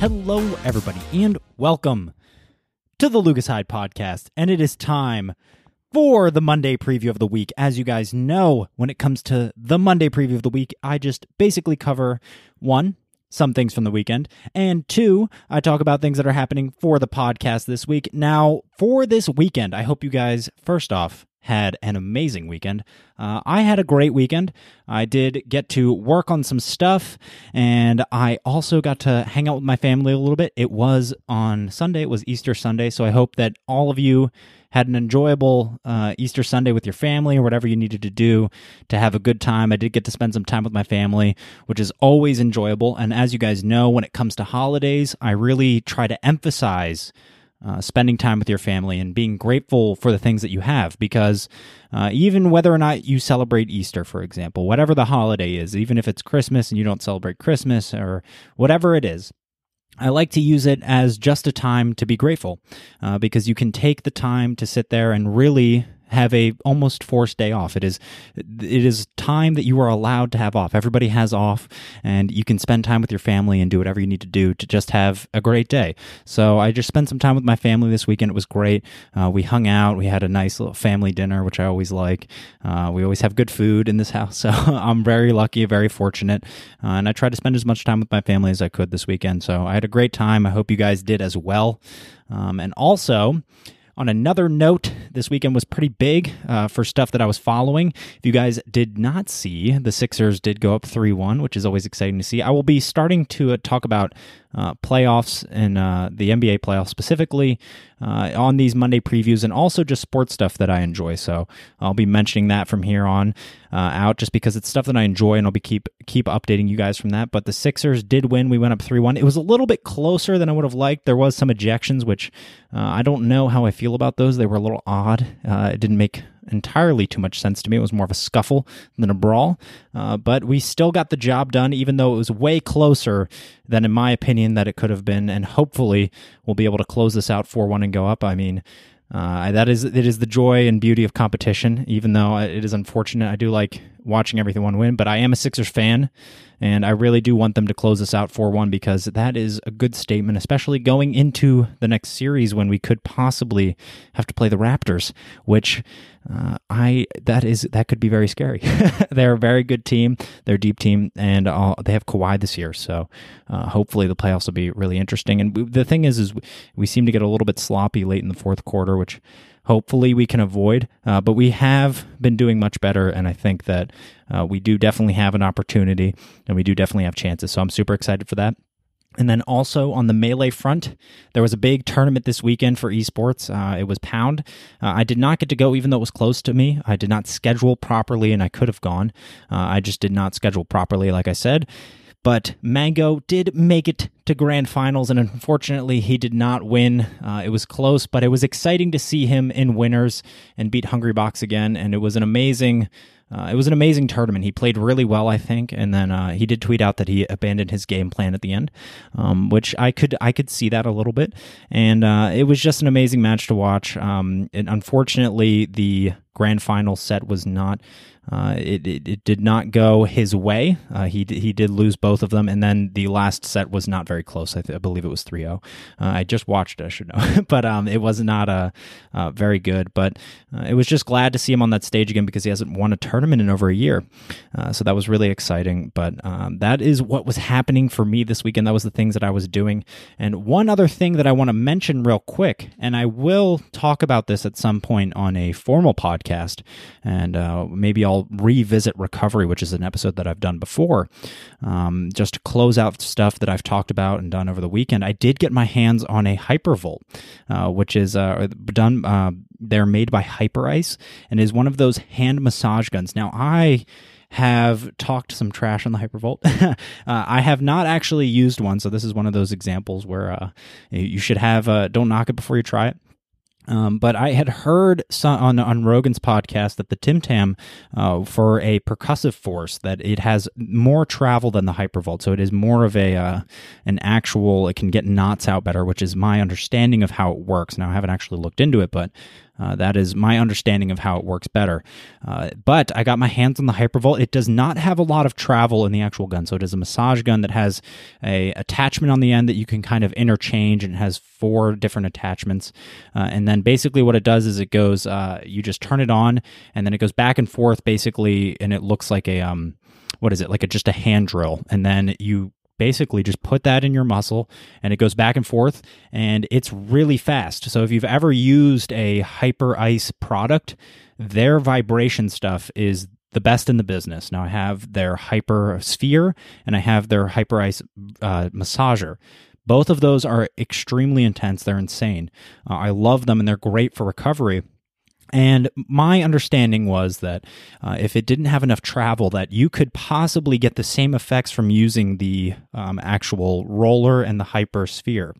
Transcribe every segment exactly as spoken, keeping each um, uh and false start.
Hello, everybody, and welcome to the Lucas Heyde podcast. And it is time for the Monday preview of the week. As you guys know, when it comes to the Monday preview of the week, I just basically cover one, some things from the weekend, and two, I talk about things that are happening for the podcast this week. Now, for this weekend, I hope you guys, first off, had an amazing weekend. Uh, I had a great weekend. I did get to work on some stuff, and I also got to hang out with my family a little bit. It was on Sunday. It was Easter Sunday, so I hope that all of you had an enjoyable uh, Easter Sunday with your family or whatever you needed to do to have a good time. I did get to spend some time with my family, which is always enjoyable. And as you guys know, when it comes to holidays, I really try to emphasize Uh, spending time with your family and being grateful for the things that you have, because uh, even whether or not you celebrate Easter, for example, whatever the holiday is, even if it's Christmas and you don't celebrate Christmas or whatever it is, I like to use it as just a time to be grateful, uh, because you can take the time to sit there and really have a almost forced day off. It is it is time that you are allowed to have off. Everybody has off, and you can spend time with your family and do whatever you need to do to just have a great day. So I just spent some time with my family this weekend. It was great. Uh, we hung out. We had a nice little family dinner, which I always like. Uh, we always have good food in this house, so I'm very lucky, very fortunate. Uh, and I tried to spend as much time with my family as I could this weekend. So I had a great time. I hope you guys did as well. Um, and also, on another note, this weekend was pretty big uh, for stuff that I was following. If you guys did not see, the Sixers did go up three one, which is always exciting to see. I will be starting to uh, talk about uh, playoffs and uh, the N B A playoffs specifically uh, on these Monday previews, and also just sports stuff that I enjoy. So I'll be mentioning that from here on uh, out, just because it's stuff that I enjoy, and I'll be keep keep updating you guys from that. But the Sixers did win. We went up three one. It was a little bit closer than I would have liked. There was some ejections, which uh, I don't know how I feel about those. They were a little odd. Uh, it didn't make entirely too much sense to me. It was more of a scuffle than a brawl, uh, but we still got the job done, even though it was way closer than, in my opinion, that it could have been, and hopefully we'll be able to close this out four one and go up. I mean, uh, that is it is the joy and beauty of competition, even though it is unfortunate. I do like watching everyone win, but I am a Sixers fan, and I really do want them to close this out four one, because that is a good statement, especially going into the next series when we could possibly have to play the Raptors, which uh, I that is that could be very scary. They're a very good team. They're a deep team, and all, they have Kawhi this year, so uh, hopefully the playoffs will be really interesting. And we, the thing is, is we seem to get a little bit sloppy late in the fourth quarter, which hopefully we can avoid, uh, but we have been doing much better, and I think that uh, we do definitely have an opportunity, and we do definitely have chances, so I'm super excited for that. And then also on the Melee front, there was a big tournament this weekend for esports. Uh, it was Pound. Uh, I did not get to go, even though it was close to me. I did not schedule properly, and I could have gone. Uh, I just did not schedule properly, like I said. But Mango did make it to grand finals, and unfortunately he did not win. Uh, it was close, but it was exciting to see him in winners and beat Hungrybox again, and it was an amazing Uh, it was an amazing tournament. He played really well, I think, and then uh, he did tweet out that he abandoned his game plan at the end, um, which I could I could see that a little bit, and uh, it was just an amazing match to watch. Um, and unfortunately, the grand final set was not uh, it, it it did not go his way. Uh, he he did lose both of them, and then the last set was not very close. I, th- I believe it was three oh. Uh, I just watched it, I should know, but um, it was not a uh, very good. But uh, it was just glad to see him on that stage again, because he hasn't won a tournament in over a year, uh, so that was really exciting. But um, that is what was happening for me this weekend. That was the things that I was doing. And one other thing that I want to mention real quick, and I will talk about this at some point on a formal podcast, and uh, maybe I'll revisit Recovery, which is an episode that I've done before, um, just to close out stuff that I've talked about and done over the weekend. I did get my hands on a Hypervolt, uh, which is uh, done uh, they're made by Hyperice, and is one of those hand massage guns. Now, I have talked some trash on the Hypervolt. uh, I have not actually used one, so this is one of those examples where uh, you should have, uh, don't knock it before you try it. Um, but I had heard some, on on Rogan's podcast that the Tim Tam, uh, for a percussive force, that it has more travel than the Hypervolt, so it is more of a uh, an actual. It can get knots out better, which is my understanding of how it works. Now, I haven't actually looked into it, but Uh, that is my understanding of how it works better. Uh, but I got my hands on the Hypervolt. It does not have a lot of travel in the actual gun, so it is a massage gun that has a attachment on the end that you can kind of interchange, and it has four different attachments. Uh, and then basically what it does is it goes, uh, you just turn it on, and then it goes back and forth basically, and it looks like a, um, what is it, like a, just a hand drill. And then you basically just put that in your muscle, and it goes back and forth, and it's really fast. So if you've ever used a Hyperice product, their vibration stuff is the best in the business. Now I have their Hypersphere and I have their Hyperice uh, massager. Both of those are extremely intense. They're insane. Uh, I love them, and they're great for recovery. And my understanding was that uh, if it didn't have enough travel, that you could possibly get the same effects from using the um, actual roller and the Hypersphere.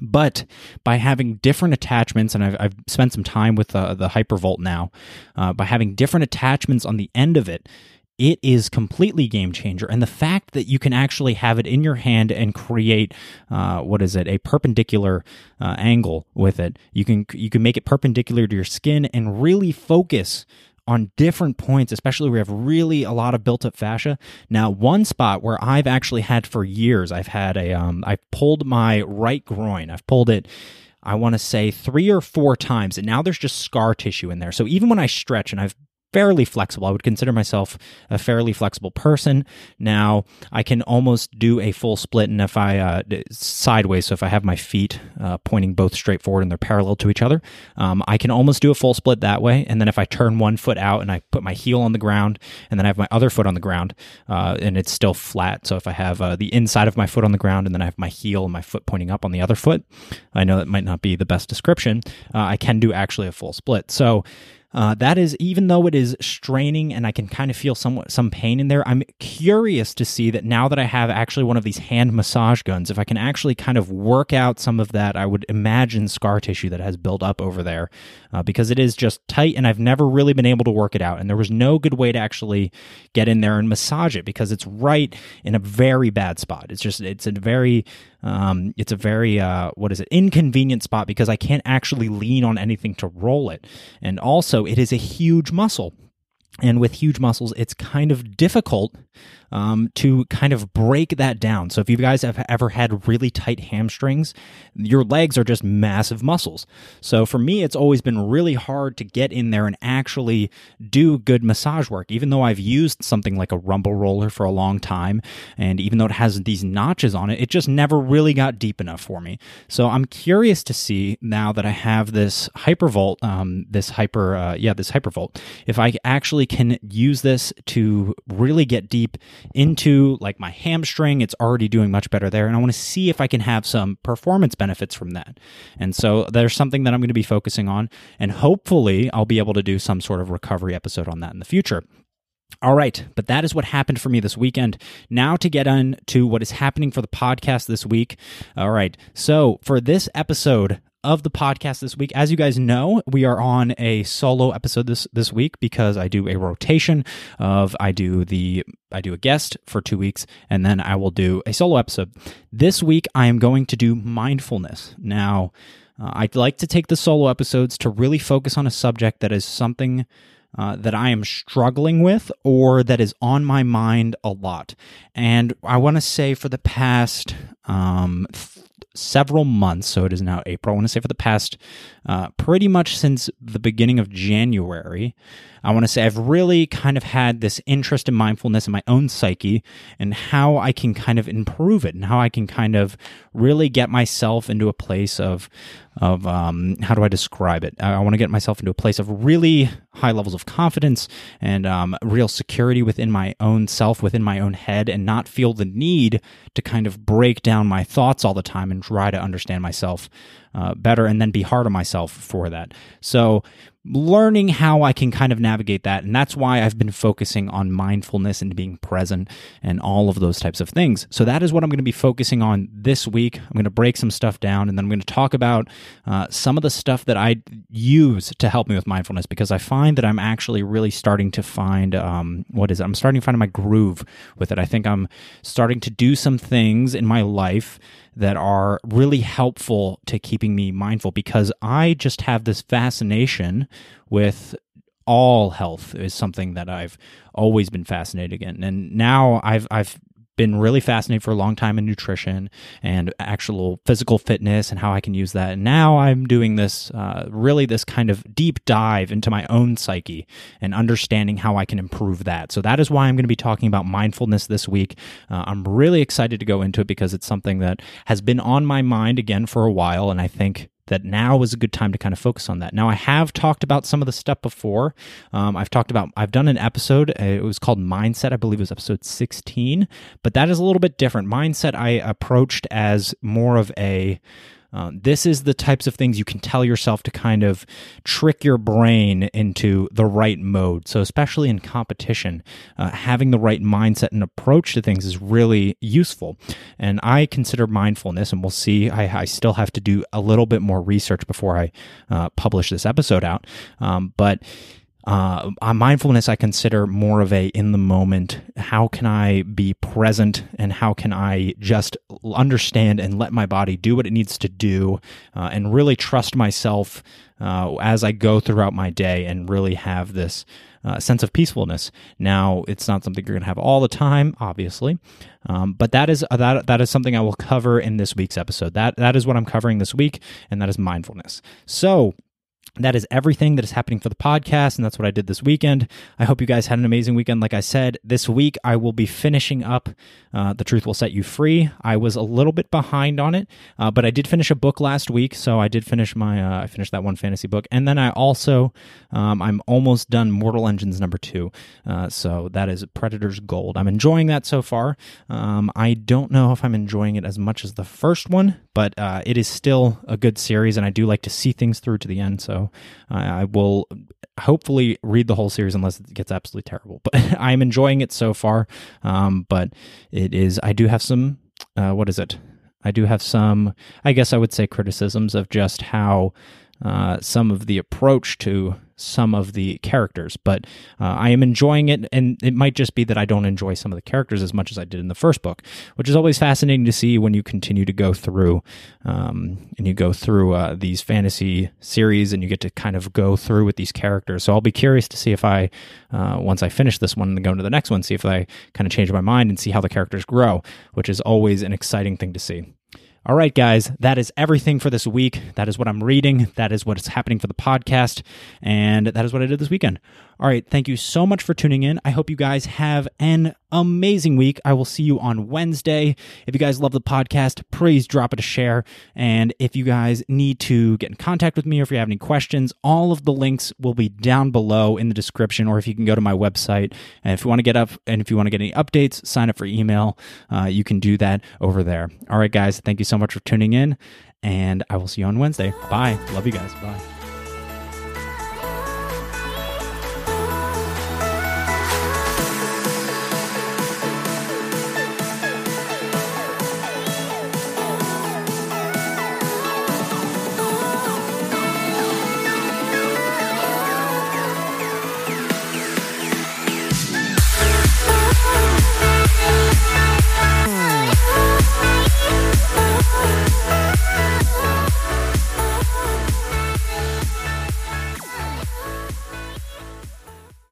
But by having different attachments, and I've, I've spent some time with uh, the Hypervolt now, uh, by having different attachments on the end of it, it is completely game changer. And the fact that you can actually have it in your hand and create, uh, what is it, a perpendicular uh, angle with it. You can you can make it perpendicular to your skin and really focus on different points, especially where you have really a lot of built-up fascia. Now, one spot where I've actually had for years, I've had a, um, I've pulled my right groin. I've pulled it, I want to say, three or four times. And now there's just scar tissue in there. So even when I stretch, and I've fairly flexible. I would consider myself a fairly flexible person. Now, I can almost do a full split, and if I uh, sideways, so if I have my feet uh, pointing both straight forward and they're parallel to each other, um, I can almost do a full split that way. And then if I turn one foot out and I put my heel on the ground, and then I have my other foot on the ground, uh, and it's still flat. So if I have uh, the inside of my foot on the ground, and then I have my heel and my foot pointing up on the other foot, I know that might not be the best description. Uh, I can do actually a full split. So Uh, that is, even though it is straining and I can kind of feel somewhat some pain in there, I'm curious to see that now that I have actually one of these hand massage guns, if I can actually kind of work out some of that, I would imagine, scar tissue that has built up over there, uh, because it is just tight and I've never really been able to work it out. And there was no good way to actually get in there and massage it because it's right in a very bad spot. It's just, it's a very... Um, it's a very, uh, what is it, inconvenient spot because I can't actually lean on anything to roll it. And also, it is a huge muscle. And with huge muscles, it's kind of difficult um, to kind of break that down. So if you guys have ever had really tight hamstrings, your legs are just massive muscles. So for me, it's always been really hard to get in there and actually do good massage work, even though I've used something like a rumble roller for a long time. And even though it has these notches on it, it just never really got deep enough for me. So I'm curious to see now that I have this Hypervolt, um, this hyper, uh, yeah, this Hypervolt, if I actually can use this to really get deep into like my hamstring. It's already doing much better there. And I want to see if I can have some performance benefits from that. And so there's something that I'm going to be focusing on. And hopefully I'll be able to do some sort of recovery episode on that in the future. All right, but that is what happened for me this weekend. Now to get on to what is happening for the podcast this week. All right, so for this episode of the podcast this week, as you guys know, we are on a solo episode this this week because I do a rotation of I do the I do a guest for two weeks and then I will do a solo episode. This week I am going to do mindfulness. Now, uh, I'd like to take the solo episodes to really focus on a subject that is something Uh, that I am struggling with or that is on my mind a lot. And I want to say for the past um, th- several months, so it is now April, I want to say for the past uh, pretty much since the beginning of January, I want to say I've really kind of had this interest in mindfulness in my own psyche and how I can kind of improve it and how I can kind of really get myself into a place of, of um, how do I describe it? I, I want to get myself into a place of really high levels of of confidence and um, real security within my own self, within my own head, and not feel the need to kind of break down my thoughts all the time and try to understand myself uh, better and then be hard on myself for that. So learning how I can kind of navigate that, and that's why I've been focusing on mindfulness and being present and all of those types of things. So that is what I'm going to be focusing on this week. I'm going to break some stuff down, and then I'm going to talk about uh, some of the stuff that I use to help me with mindfulness, because I find that I'm actually really starting to find, um, what is it? I'm starting to find my groove with it. I think I'm starting to do some things in my life that are really helpful to keeping me mindful, because I just have this fascination with all health is something that I've always been fascinated in. And now I've I've been really fascinated for a long time in nutrition and actual physical fitness and how I can use that. And now I'm doing this, uh, really this kind of deep dive into my own psyche and understanding how I can improve that. So that is why I'm going to be talking about mindfulness this week. Uh, I'm really excited to go into it because it's something that has been on my mind again for a while. And I think that now is a good time to kind of focus on that. Now, I have talked about some of the stuff before. Um, I've talked about, I've done an episode, it was called Mindset, I believe it was episode sixteen, but that is a little bit different. Mindset I approached as more of a, Um, this is the types of things you can tell yourself to kind of trick your brain into the right mode. So especially in competition, uh, having the right mindset and approach to things is really useful. And I consider mindfulness, and we'll see, I, I still have to do a little bit more research before I uh, publish this episode out. Um, but Uh, mindfulness, I consider more of a in the moment. How can I be present and how can I just understand and let my body do what it needs to do, uh, and really trust myself uh, as I go throughout my day and really have this Uh, sense of peacefulness. Now, it's not something you're going to have all the time, obviously, um, but that is that that is something I will cover in this week's episode. That that is what I'm covering this week, and that is mindfulness. So that is everything that is happening for the podcast, and that's what I did this weekend. I hope you guys had an amazing weekend. Like I said, this week I will be finishing up uh, The Truth Will Set You Free. I was a little bit behind on it, uh, but I did finish a book last week, so I did finish my uh, I finished that one fantasy book, and then I also um, I'm almost done Mortal Engines number two, uh, so that is Predator's Gold. I'm enjoying that so far. Um, I don't know if I'm enjoying it as much as the first one, but uh, it is still a good series, and I do like to see things through to the end, so I will hopefully read the whole series unless it gets absolutely terrible. But I'm enjoying it so far. Um, but it is, I do have some, uh, what is it? I do have some, I guess I would say criticisms of just how uh, some of the approach to some of the characters, but uh, I am enjoying it, and it might just be that I don't enjoy some of the characters as much as I did in the first book, which is always fascinating to see when you continue to go through um, and you go through uh, these fantasy series and you get to kind of go through with these characters. So I'll be curious to see if I, uh, once I finish this one and go into the next one, see if I kind of change my mind and see how the characters grow, which is always an exciting thing to see. All right, guys, that is everything for this week. That is what I'm reading. That is what's happening for the podcast. And that is what I did this weekend. All right, thank you so much for tuning in. I hope you guys have an amazing week. I will see you on Wednesday. If you guys love the podcast, please drop it a share. And if you guys need to get in contact with me or if you have any questions, all of the links will be down below in the description, or if you can go to my website. And if you want to get up and if you want to get any updates, sign up for email. Uh, you can do that over there. All right, guys, thank you so much for tuning in, and I will see you on Wednesday. Bye. Love you guys. Bye.